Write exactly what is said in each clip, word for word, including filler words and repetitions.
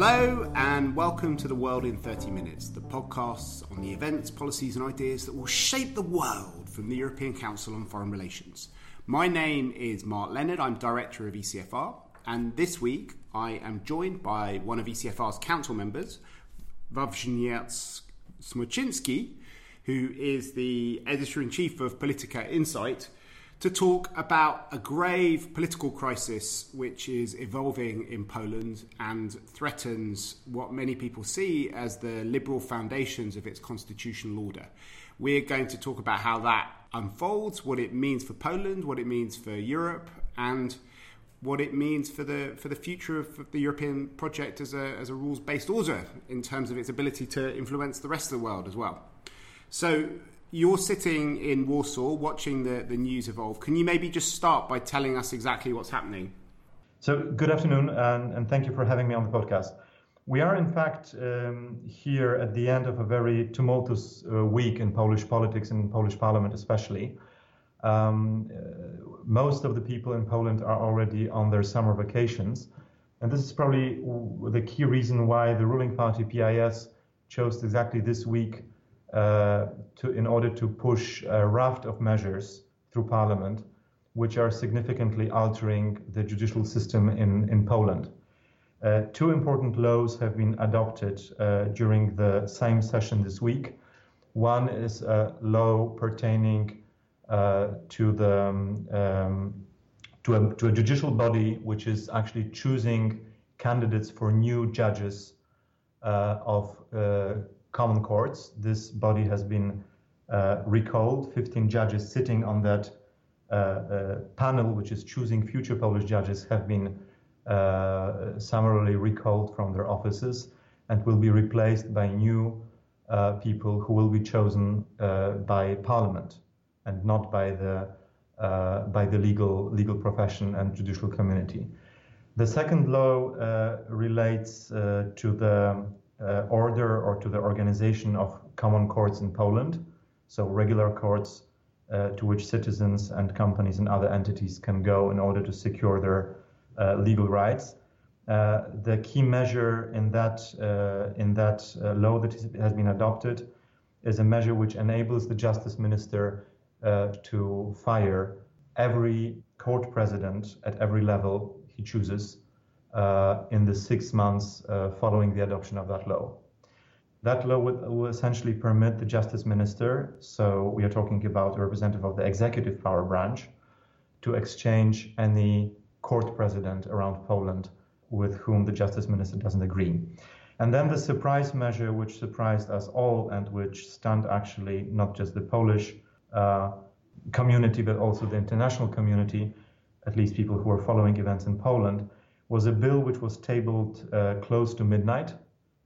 Hello and welcome to The World in thirty minutes, the podcast on the events, policies and ideas that will shape the world from the European Council on Foreign Relations. My name is Mark Leonard, I'm Director of E C F R, and this week I am joined by one of E C F R's council members, Wawrzyniec Smoczyński, who is the Editor-in-Chief of Polityka Insight, to talk about a grave political crisis which is evolving in Poland and threatens what many people see as the liberal foundations of its constitutional order. We're going to talk about how that unfolds, what it means for Poland, what it means for Europe, and what it means for the for the future of the European project as a, as a rules-based order in terms of its ability to influence the rest of the world as well. So you're sitting in Warsaw watching the, the news evolve. Can you maybe just start by telling us exactly what's happening? So good afternoon, and, and thank you for having me on the podcast. We are, in fact, um, here at the end of a very tumultuous uh, week in Polish politics and in Polish parliament especially. Um, uh, most of the people in Poland are already on their summer vacations. And this is probably w- the key reason why the ruling party PiS chose exactly this week Uh, to, in order to push a raft of measures through Parliament, which are significantly altering the judicial system in, in Poland. Uh, two important laws have been adopted uh, during the same session this week. One is a law pertaining uh, to the um, to, a, to a judicial body, which is actually choosing candidates for new judges uh, of uh, Common Courts. This body has been uh, recalled. fifteen judges sitting on that uh, uh, panel, which is choosing future Polish judges, have been uh, summarily recalled from their offices and will be replaced by new uh, people who will be chosen uh, by Parliament and not by the uh, by the legal legal profession and judicial community. The second law uh, relates uh, to the Uh, order or to the organization of common courts in Poland, so regular courts uh, to which citizens and companies and other entities can go in order to secure their uh, legal rights. Uh, the key measure in that uh, in that uh, law that is, has been adopted is a measure which enables the Justice Minister uh, to fire every court president at every level he chooses Uh, in the six months uh, following the adoption of that law. That law would, will essentially permit the Justice Minister, so we are talking about a representative of the executive power branch, to exchange any court president around Poland with whom the Justice Minister doesn't agree. And then the surprise measure, which surprised us all and which stunned actually not just the Polish uh, community, but also the international community, at least people who are following events in Poland, was a bill which was tabled uh, close to midnight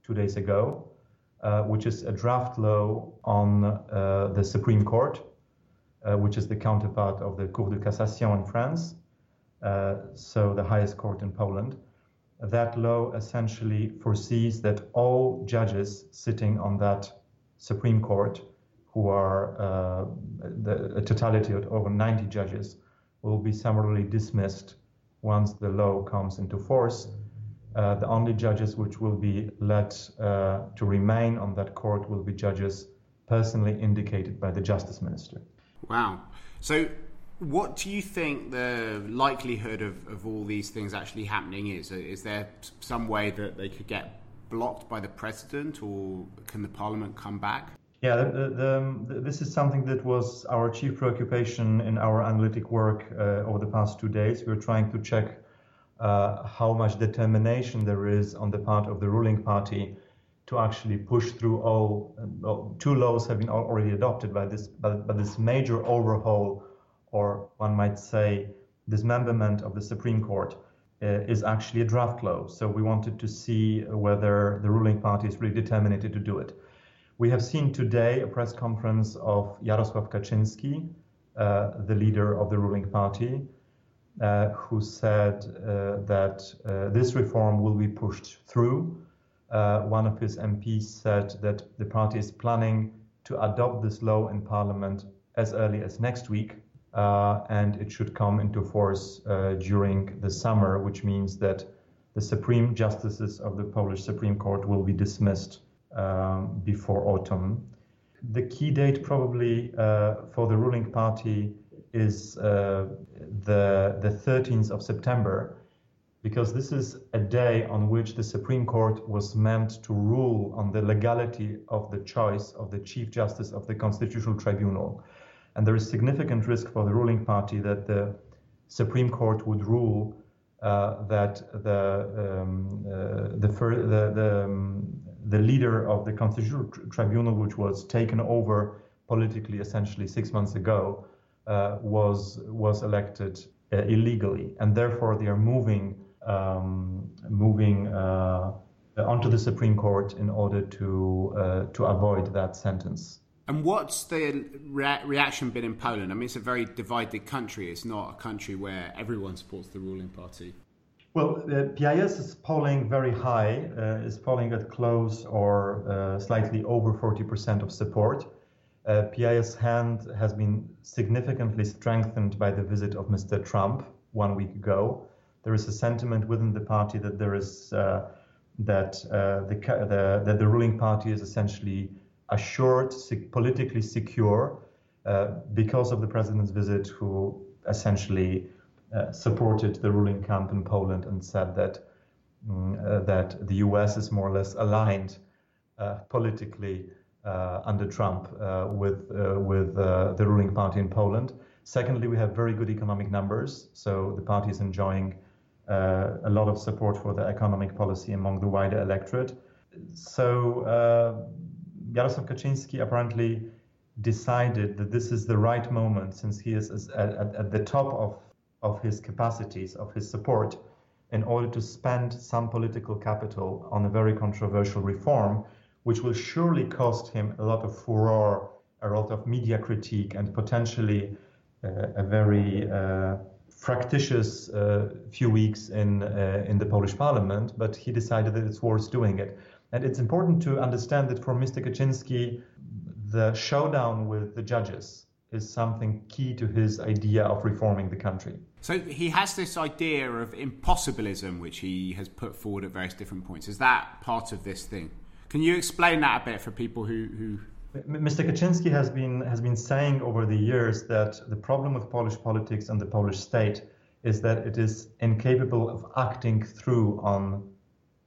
two days ago, uh, which is a draft law on uh, the Supreme Court, uh, which is the counterpart of the Cour de Cassation in France, uh, so the highest court in Poland. That law essentially foresees that all judges sitting on that Supreme Court, who are uh, the, a totality of over ninety judges, will be summarily dismissed once the law comes into force. Uh, the only judges which will be let uh, to remain on that court will be judges personally indicated by the Justice Minister. Wow. So what do you think the likelihood of, of all these things actually happening is? Is there some way that they could get blocked by the president, or can the parliament come back? Yeah, the, the, the, this is something that was our chief preoccupation in our analytic work uh, over the past two days. We were trying to check uh, how much determination there is on the part of the ruling party to actually push through all. Uh, two laws have been already adopted by this, but, but this major overhaul, or one might say dismemberment of the Supreme Court, uh, is actually a draft law. So we wanted to see whether the ruling party is really determined to do it. We have seen today a press conference of Jarosław Kaczyński, uh, the leader of the ruling party, uh, who said uh, that uh, this reform will be pushed through. Uh, one of his M Ps said that the party is planning to adopt this law in parliament as early as next week, uh, and it should come into force uh, during the summer, which means that the Supreme Justices of the Polish Supreme Court will be dismissed um, before autumn. The key date probably uh, for the ruling party is uh, the, the thirteenth of September, because this is a day on which the Supreme Court was meant to rule on the legality of the choice of the Chief Justice of the Constitutional Tribunal. And there is significant risk for the ruling party that the Supreme Court would rule uh, that the um, uh, the, fir- the, the, um, the leader of the Constitutional tr- Tribunal, which was taken over politically essentially six months ago, uh, was was elected uh, illegally, and therefore they are moving um, moving uh, onto the Supreme Court in order to uh, to avoid that sentence. And what's the re- reaction been in Poland? I mean, it's a very divided country. It's not a country where everyone supports the ruling party. Well, uh, PiS is polling very high. Uh, is polling at close or uh, slightly over forty percent of support. Uh, PiS hand has been significantly strengthened by the visit of Mister Trump one week ago. There is a sentiment within the party that there is uh, that uh, the, the that the ruling party is essentially assured, politically secure, uh, because of the president's visit, who essentially uh, supported the ruling camp in Poland and said that um, uh, that the U S is more or less aligned uh, politically uh, under Trump uh, with uh, with uh, the ruling party in Poland. Secondly, we have very good economic numbers, so the party is enjoying uh, a lot of support for the economic policy among the wider electorate. So. Uh, Jarosław Kaczyński apparently decided that this is the right moment, since he is at, at the top of, of his capacities, of his support, in order to spend some political capital on a very controversial reform, which will surely cost him a lot of furore, a lot of media critique, and potentially uh, a very uh, fractious uh, few weeks in uh, in the Polish parliament. But he decided that it's worth doing it. And it's important to understand that for Mister Kaczyński, the showdown with the judges is something key to his idea of reforming the country. So he has this idea of impossibilism, which he has put forward at various different points. Is that part of this thing? Can you explain that a bit for people who... who... Mister Kaczyński has been, has been saying over the years that the problem with Polish politics and the Polish state is that it is incapable of acting through on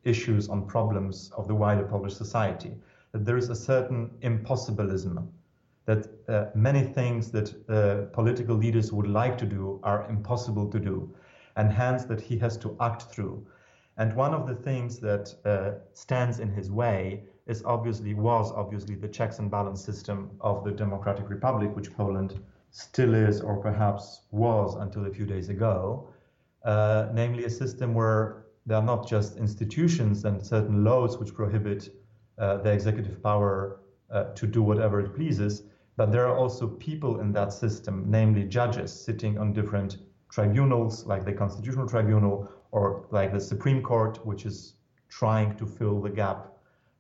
issues, on problems of the wider Polish society, that there is a certain impossibilism, that uh, many things that uh, political leaders would like to do are impossible to do, and hence that he has to act through. And one of the things that uh, stands in his way is obviously, was obviously the checks and balance system of the Democratic Republic, which Poland still is, or perhaps was until a few days ago, uh, namely a system where there are not just institutions and certain laws which prohibit uh, the executive power uh, to do whatever it pleases, but there are also people in that system, namely judges sitting on different tribunals, like the Constitutional Tribunal or like the Supreme Court, which is trying to fill the gap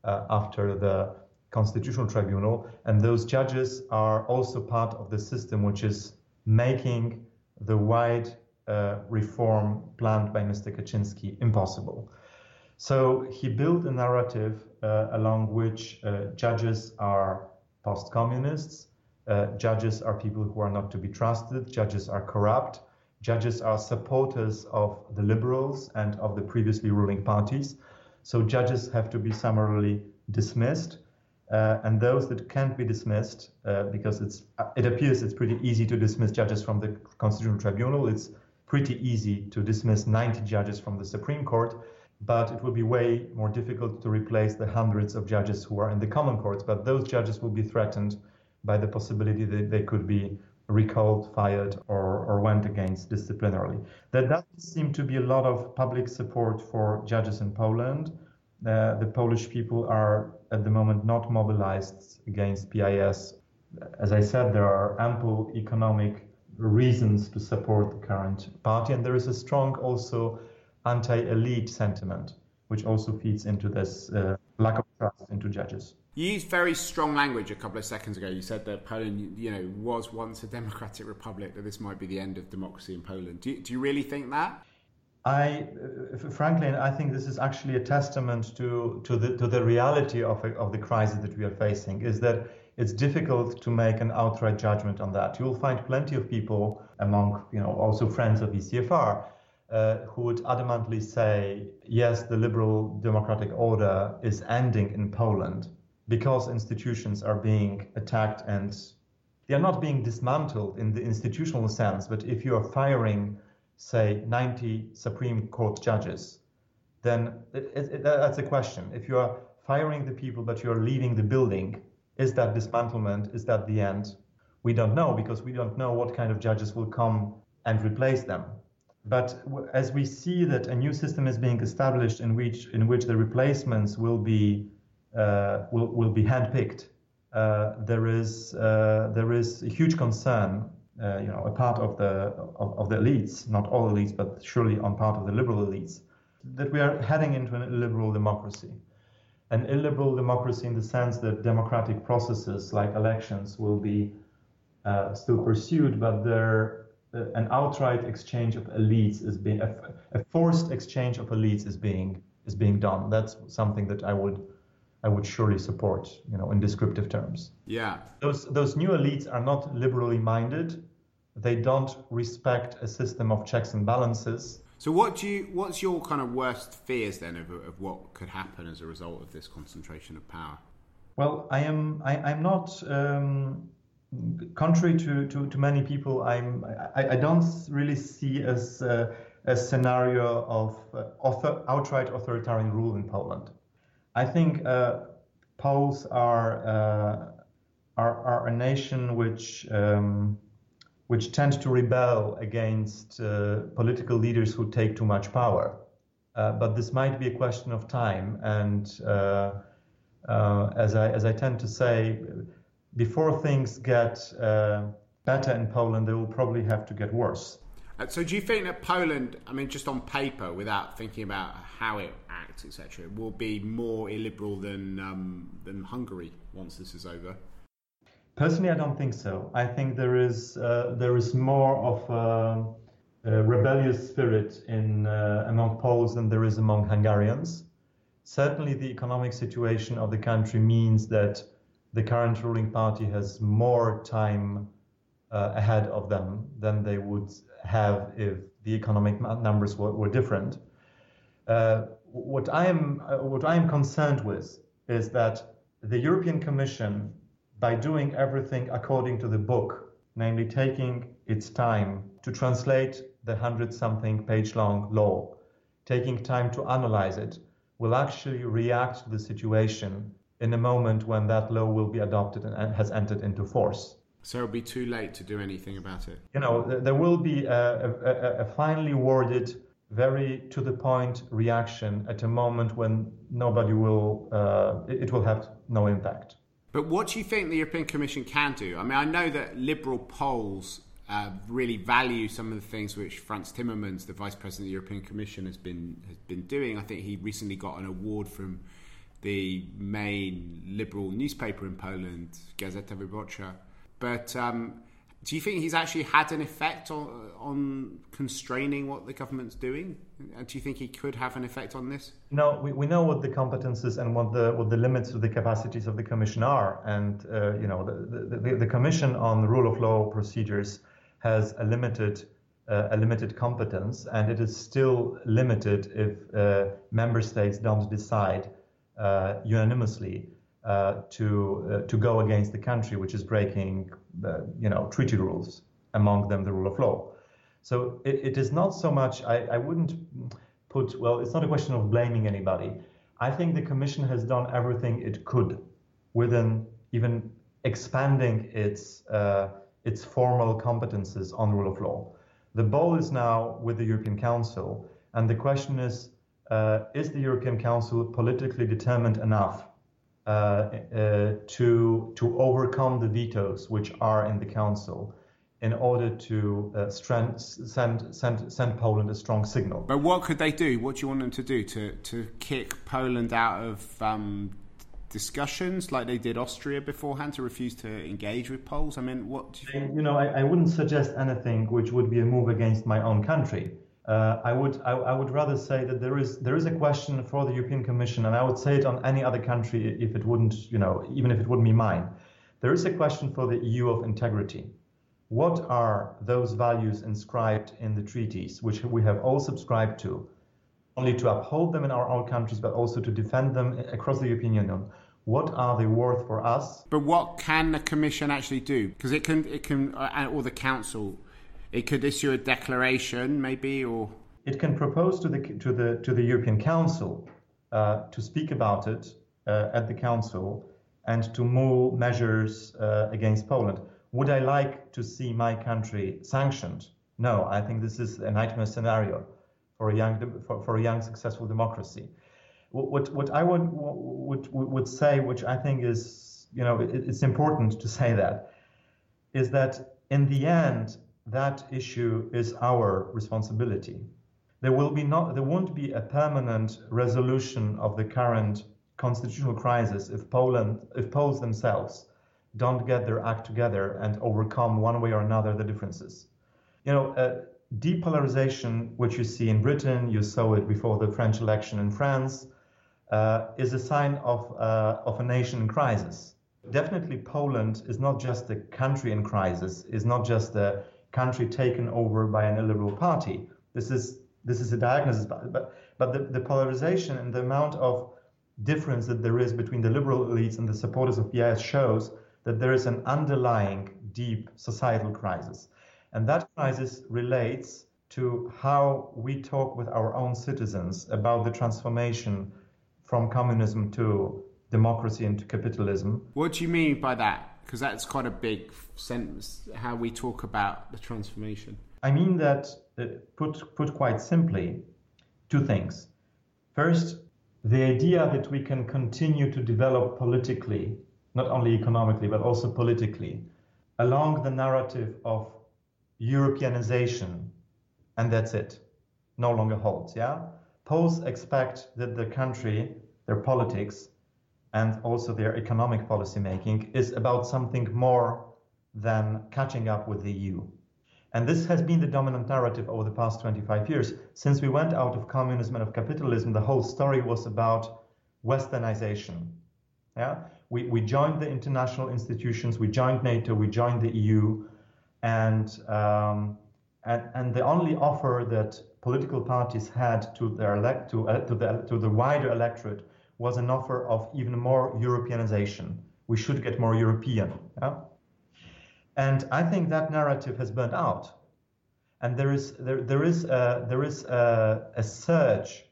uh, after the Constitutional Tribunal. And those judges are also part of the system which is making the wide Uh, reform planned by Mister Kaczyński impossible. So he built a narrative uh, along which uh, judges are post-communists, uh, judges are people who are not to be trusted, judges are corrupt, judges are supporters of the liberals and of the previously ruling parties. So judges have to be summarily dismissed, uh, and those that can't be dismissed, uh, because it's it appears it's pretty easy to dismiss judges from the Constitutional Tribunal. It's pretty easy to dismiss ninety judges from the Supreme Court, but it will be way more difficult to replace the hundreds of judges who are in the common courts. But those judges will be threatened by the possibility that they could be recalled, fired, or, or went against disciplinarily. There doesn't seem to be a lot of public support for judges in Poland. Uh, the Polish people are at the moment not mobilized against PiS. As I said, there are ample economic reasons to support the current party, and there is a strong also anti-elite sentiment, which also feeds into this uh, lack of trust into judges. You used very strong language a couple of seconds ago. You said that Poland, you know, was once a democratic republic, that this might be the end of democracy in Poland. Do you, do you really think that? I, frankly, and I think this is actually a testament to, to the to the reality of, of the crisis that we are facing, is that it's difficult to make an outright judgment on that. You'll find plenty of people among, you know, also friends of E C F R, uh, who would adamantly say, yes, the liberal democratic order is ending in Poland because institutions are being attacked, and they are not being dismantled in the institutional sense. But if you are firing, say, ninety Supreme Court judges, then it, it, it, that's a question. If you are firing the people but you are leaving the building, is that dismantlement? Is that the end? We don't know, because we don't know what kind of judges will come and replace them. But as we see that a new system is being established in which in which the replacements will be uh, will will be handpicked, uh, there is uh, there is a huge concern. Uh, you know, a part of the of, of the elites, not all elites, but surely on part of the liberal elites, that we are heading into an illiberal democracy. An illiberal democracy in the sense that democratic processes like elections will be uh, still pursued, but there uh, an outright exchange of elites is being a, a forced exchange of elites is being is being done. That's something that I would I would surely support, you know, in descriptive terms. Yeah. Those those new elites are not liberally minded. They don't respect a system of checks and balances. So what do you, what's your kind of worst fears then of, of what could happen as a result of this concentration of power? Well, I am I, I'm not um, contrary to, to, to many people. I'm I, I don't really see as uh, a scenario of uh, author, outright authoritarian rule in Poland. I think uh, Poles are, uh, are are a nation which um, which tend to rebel against uh, political leaders who take too much power. Uh, but this might be a question of time. And uh, uh, as I as I tend to say, before things get uh, better in Poland, they will probably have to get worse. So do you think that Poland, I mean, just on paper, without thinking about how it acts, et cetera, will be more illiberal than um, than Hungary once this is over? Personally, I don't think so. I think there is uh, there is more of a, a rebellious spirit in uh, among Poles than there is among Hungarians. Certainly, the economic situation of the country means that the current ruling party has more time uh, ahead of them than they would have if the economic numbers were, were different. Uh, what I am uh, what I am concerned with is that the European Commission, by doing everything according to the book, namely taking its time to translate the hundred-something page-long law, taking time to analyze it, will actually react to the situation in a moment when that law will be adopted and has entered into force. So it'll be too late to do anything about it. You know, there will be a, a, a finely worded, very to the point reaction at a moment when nobody will, uh, it will have no impact. But what do you think the European Commission can do? I mean, I know that liberal Poles uh, really value some of the things which Frans Timmermans, the Vice President of the European Commission, has been has been doing. I think he recently got an award from the main liberal newspaper in Poland, Gazeta Wyborcza. But um, do you think he's actually had an effect on, on constraining what the government's doing? And do you think he could have an effect on this? No, we, we know what the competences and what the what the limits of the capacities of the Commission are. And, uh, you know, the, the, the Commission on the Rule of Law procedures has a limited, uh, a limited competence, and it is still limited if uh, member states don't decide uh, unanimously Uh, to uh, to go against the country which is breaking, uh, you know, treaty rules, among them the rule of law. So it, it is not so much. I, I wouldn't put. Well, it's not a question of blaming anybody. I think the Commission has done everything it could, within even expanding its uh, its formal competences on rule of law. The ball is now with the European Council, and the question is: uh, Is the European Council politically determined enough Uh, uh, to to overcome the vetoes which are in the Council, in order to uh, strength, send send send Poland a strong signal? But what could they do? What do you want them to do? To to kick Poland out of um, discussions like they did Austria beforehand, to refuse to engage with Poles? I mean, what do you think? You know, I, I wouldn't suggest anything which would be a move against my own country. Uh, I would I, I would rather say that there is there is a question for the European Commission, and I would say it on any other country if it wouldn't, you know, even if it wouldn't be mine. There is a question for the E U of integrity. What are those values inscribed in the treaties, which we have all subscribed to, only to uphold them in our own countries, but also to defend them across the European Union? What are they worth for us? But what can the Commission actually do? Because it can, it can, or the Council. It could issue a declaration, maybe, or it can propose to the to the to the European Council uh, to speak about it uh, at the Council and to move measures uh, against Poland. Would I like to see my country sanctioned? No, I think this is a nightmare scenario for a young for, for a young successful democracy. What what, what I would, would would say, which I think is you know it, it's important to say that, is that in the end, that issue is our responsibility. There will be not, there won't be a permanent resolution of the current constitutional crisis if Poland, if Poles themselves don't get their act together and overcome one way or another the differences. You know, uh, depolarization, which you see in Britain, you saw it before the French election in France, uh, is a sign of uh, of a nation in crisis. Definitely, Poland is not just a country in crisis. Is not just a country taken over by an illiberal party. This is this is a diagnosis, but but the, the polarization and the amount of difference that there is between the liberal elites and the supporters of P I S shows that there is an underlying deep societal crisis, and that crisis relates to how we talk with our own citizens about the transformation from communism to democracy and to capitalism. What do you mean by that? Because that's quite a big sentence, how we talk about the transformation. I mean that, uh, put put quite simply, two things. First, the idea that we can continue to develop politically, not only economically, but also politically, along the narrative of Europeanization, and that's it, no longer holds, yeah? Poles expect that their country, their politics, and also their economic policy making is about something more than catching up with the E U. And this has been the dominant narrative over the past twenty-five years. Since we went out of communism and of capitalism, the whole story was about westernization. Yeah? We, we joined the international institutions, we joined NATO, we joined the E U, and, um, and, and the only offer that political parties had to their elect, to, uh, to, the, to the wider electorate was an offer of even more Europeanization. We should get more European. Yeah? And I think that narrative has burnt out. And there is there there is a, there is a, a search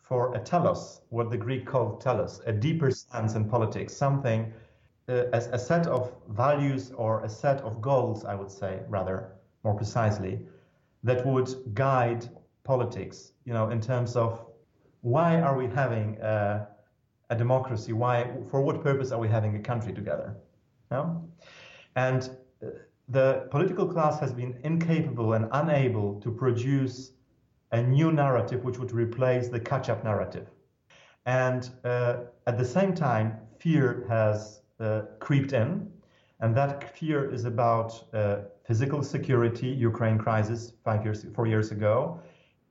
for a telos, what the Greek called telos, a deeper stance in politics, something uh, as a set of values or a set of goals, I would say, rather more precisely, that would guide politics. You know, in terms of why are we having uh, a democracy? Why, for what purpose are we having a country together? No? And the political class has been incapable and unable to produce a new narrative which would replace the catch-up narrative. And uh, at the same time, fear has uh, creeped in, and that fear is about uh, physical security, Ukraine crisis five years, four years ago.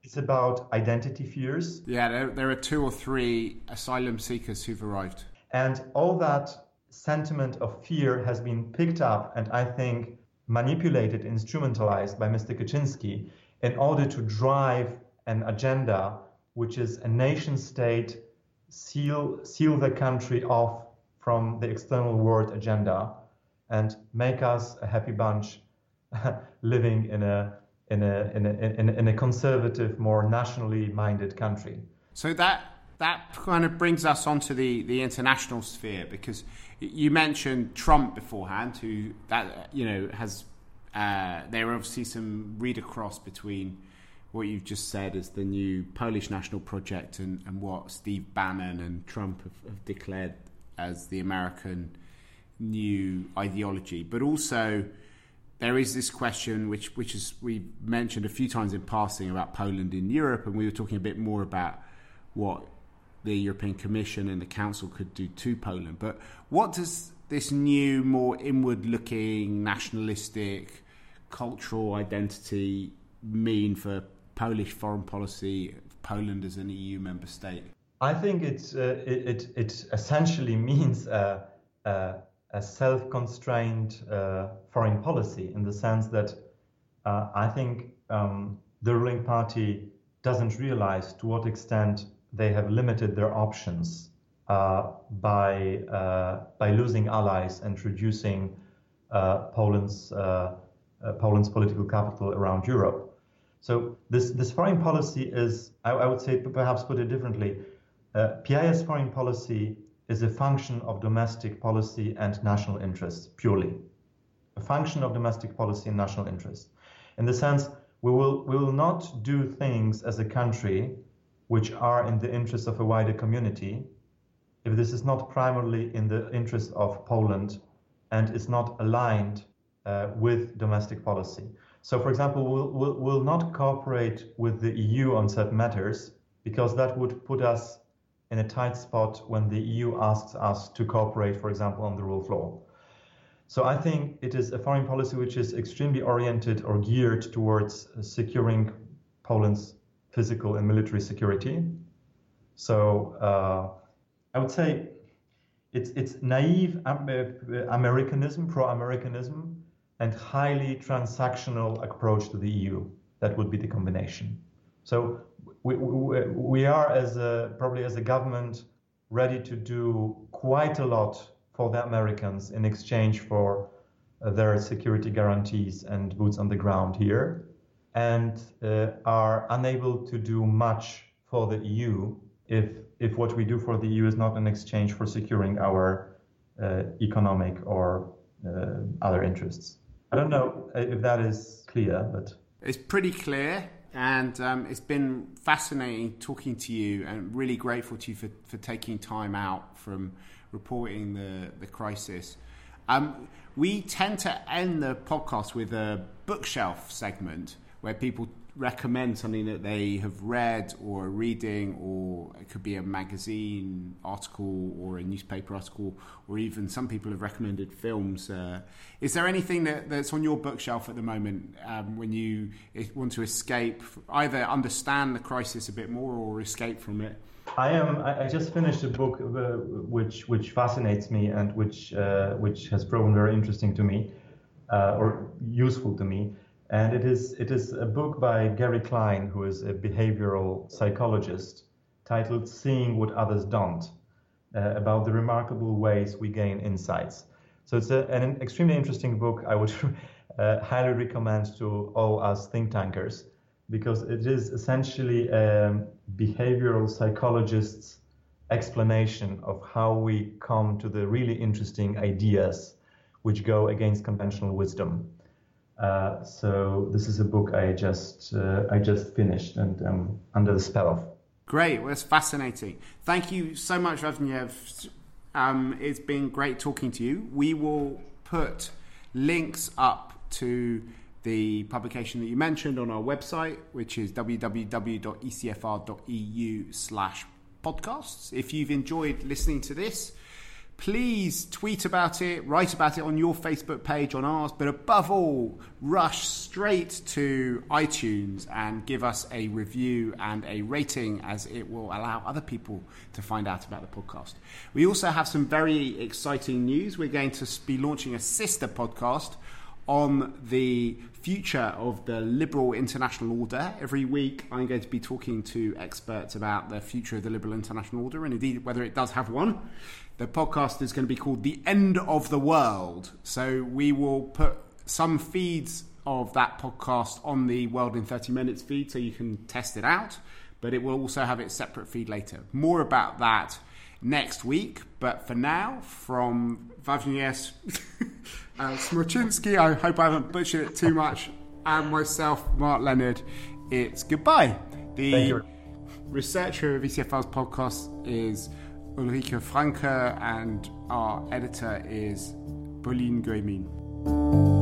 It's about identity fears. Yeah, there, there are two or three asylum seekers who've arrived. And all that sentiment of fear has been picked up and I think manipulated, instrumentalized by Mister Kaczynski in order to drive an agenda which is a nation state, seal, seal the country off from the external world agenda and make us a happy bunch living in a In a, in a in a in a conservative, more nationally minded country. So that that kind of brings us onto the, the international sphere, because you mentioned Trump beforehand, who that you know has uh, there are obviously some read across between what you've just said as the new Polish national project and, and what Steve Bannon and Trump have, have declared as the American new ideology, but also. There is this question, which which is we mentioned a few times in passing about Poland in Europe, and we were talking a bit more about what the European Commission and the Council could do to Poland. But what does this new, more inward-looking, nationalistic, cultural identity mean for Polish foreign policy, Poland as an E U member state? I think it's, uh, it, it it essentially means a, a, a self-constrained uh, foreign policy, in the sense that uh, I think um, the ruling party doesn't realize to what extent they have limited their options uh, by uh, by losing allies and reducing uh, Poland's uh, uh, Poland's political capital around Europe. So this, this foreign policy is, I, I would say, perhaps put it differently, uh, P I S foreign policy is a function of domestic policy and national interests, purely. A function of domestic policy and national interests. In the sense, we will, we will not do things as a country which are in the interest of a wider community if this is not primarily in the interest of Poland and is not aligned uh, with domestic policy. So, for example, we'll, we'll, we'll not cooperate with the E U on certain matters, because that would put us in a tight spot when the E U asks us to cooperate, for example, on the rule of law. So I think it is a foreign policy which is extremely oriented or geared towards securing Poland's physical and military security. So uh, I would say it's, it's naive Americanism, pro-Americanism, and highly transactional approach to the E U. That would be the combination. So we, we, we are, as a, probably as a government, ready to do quite a lot for the Americans in exchange for their security guarantees and boots on the ground here, and uh, are unable to do much for the E U if, if what we do for the E U is not in exchange for securing our uh, economic or uh, other interests. I don't know if that is clear, but... It's pretty clear, and um, it's been fascinating talking to you, and really grateful to you for, for taking time out from reporting the, the crisis. Um, we tend to end the podcast with a bookshelf segment where people recommend something that they have read or are reading, or it could be a magazine article or a newspaper article, or even some people have recommended films. Uh, is there anything that, that's on your bookshelf at the moment um, when you want to escape, either understand the crisis a bit more or escape from it? I am. I just finished a book uh, which which fascinates me and which uh, which has proven very interesting to me uh, or useful to me. And it is it is a book by Gary Klein, who is a behavioral psychologist, titled Seeing What Others Don't, uh, about the remarkable ways we gain insights. So it's a, an extremely interesting book. I would uh, highly recommend to all us think tankers, because it is essentially a behavioral psychologist's explanation of how we come to the really interesting ideas which go against conventional wisdom. Uh, so this is a book I just uh, I just finished and um, under the spell of. Great, well, that's fascinating. Thank you so much, Wawrzyniec. Um It's been great talking to you. We will put links up to the publication that you mentioned on our website, which is w w w dot e c f r dot e u slash podcasts. If you've enjoyed listening to this, please tweet about it, write about it on your Facebook page, on ours, but above all, rush straight to iTunes and give us a review and a rating, as it will allow other people to find out about the podcast. We also have some very exciting news. We're going to be launching a sister podcast on the future of the liberal international order. Every week I'm going to be talking to experts about the future of the liberal international order, and indeed whether it does have one. The podcast is going to be called The End of the World. So we will put some feeds of that podcast on the World in thirty Minutes feed so you can test it out, but it will also have its separate feed later. More about that next week, but for now, from Wawrzyniec uh, Smoczyński, I hope I haven't butchered it too much, and myself, Mark Leonard, it's goodbye. The researcher of E C F R's podcast is Ulrike Franke, and our editor is Pauline Guémin.